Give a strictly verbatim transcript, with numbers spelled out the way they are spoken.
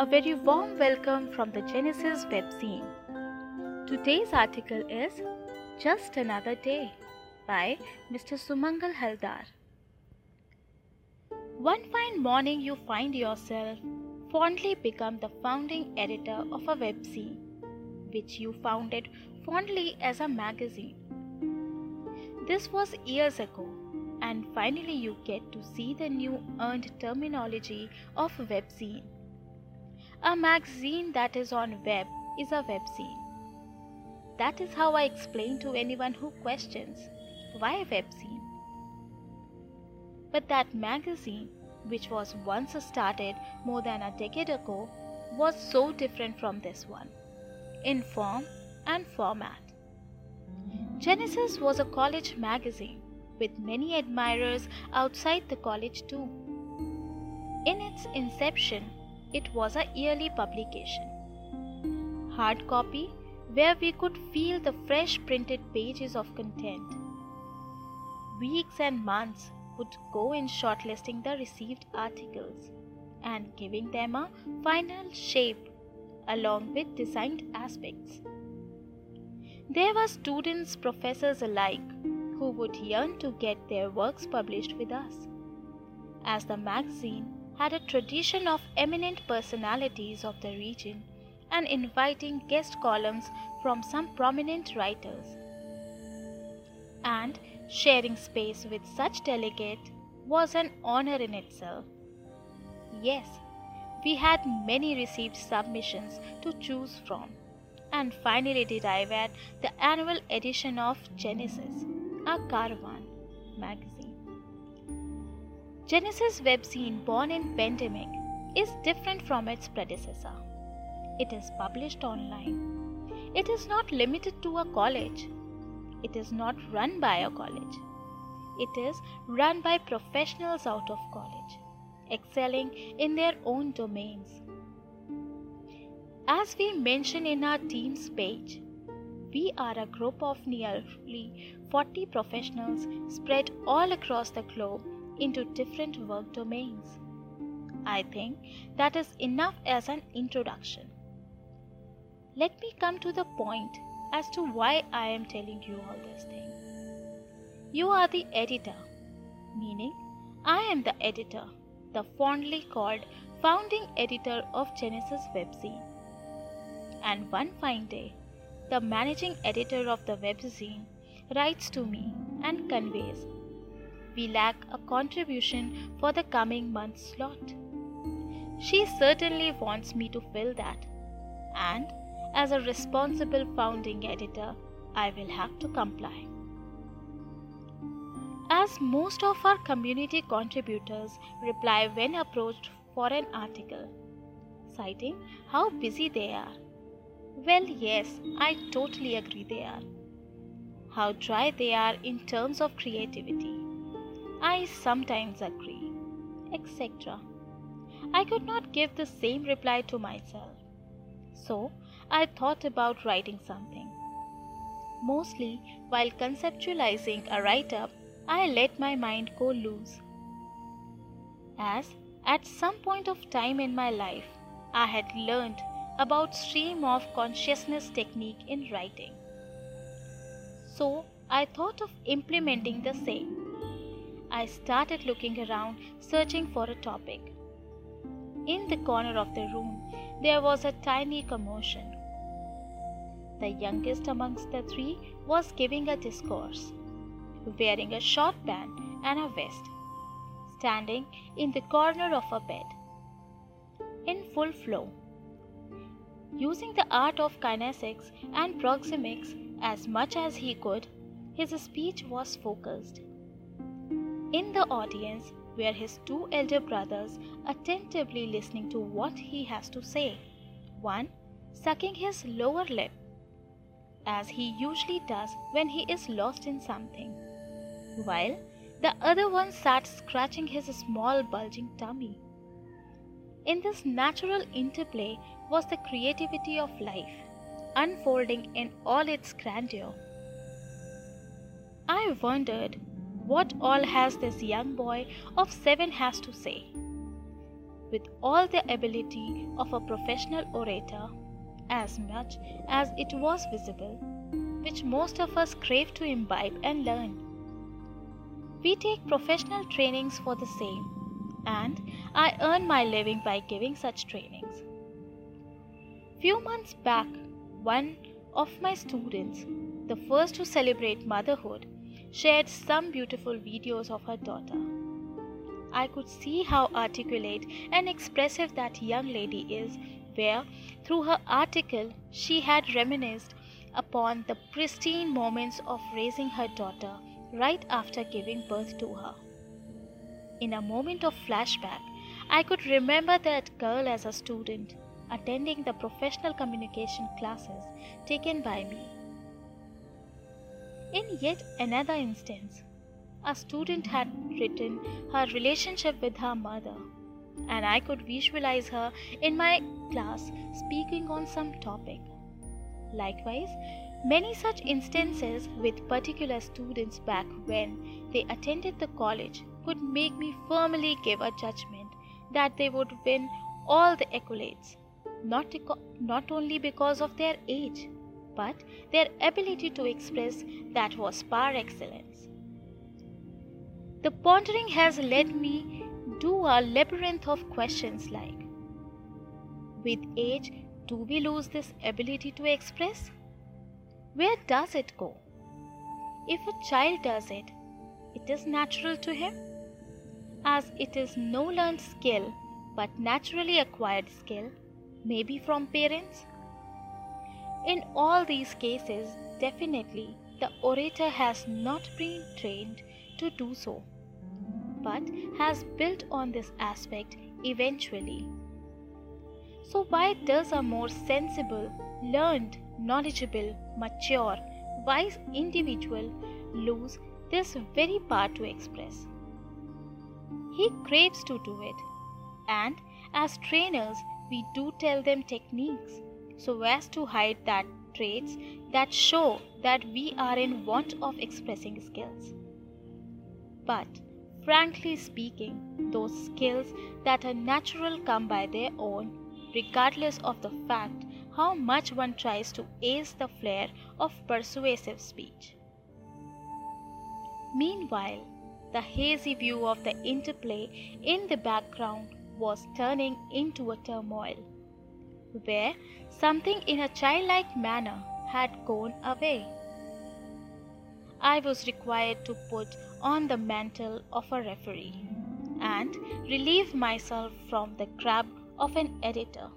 A very warm welcome from the Genesis Webzine. Today's article is Just Another Day by Mister Sumangal Haldar. One fine morning you find yourself fondly become the founding editor of a webzine, which you founded fondly as a magazine. This was years ago, and finally you get to see the new earned terminology of webzine. A magazine that is on web is a webzine. That is how I explain to anyone who questions, why webzine? But that magazine, which was once started more than a decade ago, was so different from this one, in form and format. Genesis was a college magazine with many admirers outside the college too. In its inception, it was a yearly publication, hard copy, where we could feel the fresh printed pages of content. Weeks and months would go in shortlisting the received articles and giving them a final shape along with designed aspects. There were students, professors alike who would yearn to get their works published with us, as the magazine had a tradition of eminent personalities of the region and inviting guest columns from some prominent writers. And sharing space with such delegates was an honor in itself. Yes, we had many received submissions to choose from and finally did arrive at the annual edition of Genesis, a Caravan magazine. Genesis Webzine, born in pandemic, is different from its predecessor. It is published online. It is not limited to a college. It is not run by a college. It is run by professionals out of college, excelling in their own domains. As we mention in our team's page, we are a group of nearly forty professionals spread all across the globe into different work domains. I think that is enough as an introduction. Let me come to the point as to why I am telling you all this thing. You are the editor, meaning I am the editor, the fondly called founding editor of Genesis Webzine. And one fine day, the managing editor of the webzine writes to me and conveys, we lack a contribution for the coming month's slot. She certainly wants me to fill that, and as a responsible founding editor, I will have to comply. As most of our community contributors reply when approached for an article, citing how busy they are. Well, yes, I totally agree they are. How dry they are in terms of creativity. I sometimes agree, et cetera. I could not give the same reply to myself. So, I thought about writing something. Mostly, while conceptualizing a write-up, I let my mind go loose. As, at some point of time in my life, I had learned about stream of consciousness technique in writing. So, I thought of implementing the same. I started looking around, searching for a topic. In the corner of the room, there was a tiny commotion. The youngest amongst the three was giving a discourse, wearing a short pant and a vest, standing in the corner of a bed, in full flow, using the art of kinesics and proxemics as much as he could. His speech was focused. In the audience were his two elder brothers, attentively listening to what he has to say, one sucking his lower lip, as he usually does when he is lost in something, while the other one sat scratching his small bulging tummy. In this natural interplay was the creativity of life, unfolding in all its grandeur. I wondered what all has this young boy of seven has to say. with all the ability of a professional orator, as much as it was visible, which most of us crave to imbibe and learn. We take professional trainings for the same, and I earn my living by giving such trainings. Few months back, one of my students, the first to celebrate motherhood, shared some beautiful videos of her daughter. I could see how articulate and expressive that young lady is, where, through her article, she had reminisced upon the pristine moments of raising her daughter right after giving birth to her. In a moment of flashback, I could remember that girl as a student, attending the professional communication classes taken by me. In yet another instance, a student had written her relationship with her mother, and I could visualize her in my class speaking on some topic. Likewise, many such instances with particular students back when they attended the college could make me firmly give a judgment that they would win all the accolades, not, deco- not only because of their age, but their ability to express that was par excellence. The pondering has led me to a labyrinth of questions like, with age, do we lose this ability to express? Where does it go? If a child does it, it is natural to him, as it is no learned skill but naturally acquired skill, maybe from parents. In all these cases, definitely the orator has not been trained to do so, but has built on this aspect eventually. So why does a more sensible, learned, knowledgeable, mature, wise individual lose this very part to express? He craves to do it, and as trainers, we do tell them techniques so as to hide that traits that show that we are in want of expressing skills. But frankly speaking, those skills that are natural come by their own, regardless of the fact how much one tries to ace the flair of persuasive speech. Meanwhile, the hazy view of the interplay in the background was turning into a turmoil, where something in a childlike manner had gone away. I was required to put on the mantle of a referee and relieve myself from the grab of an editor.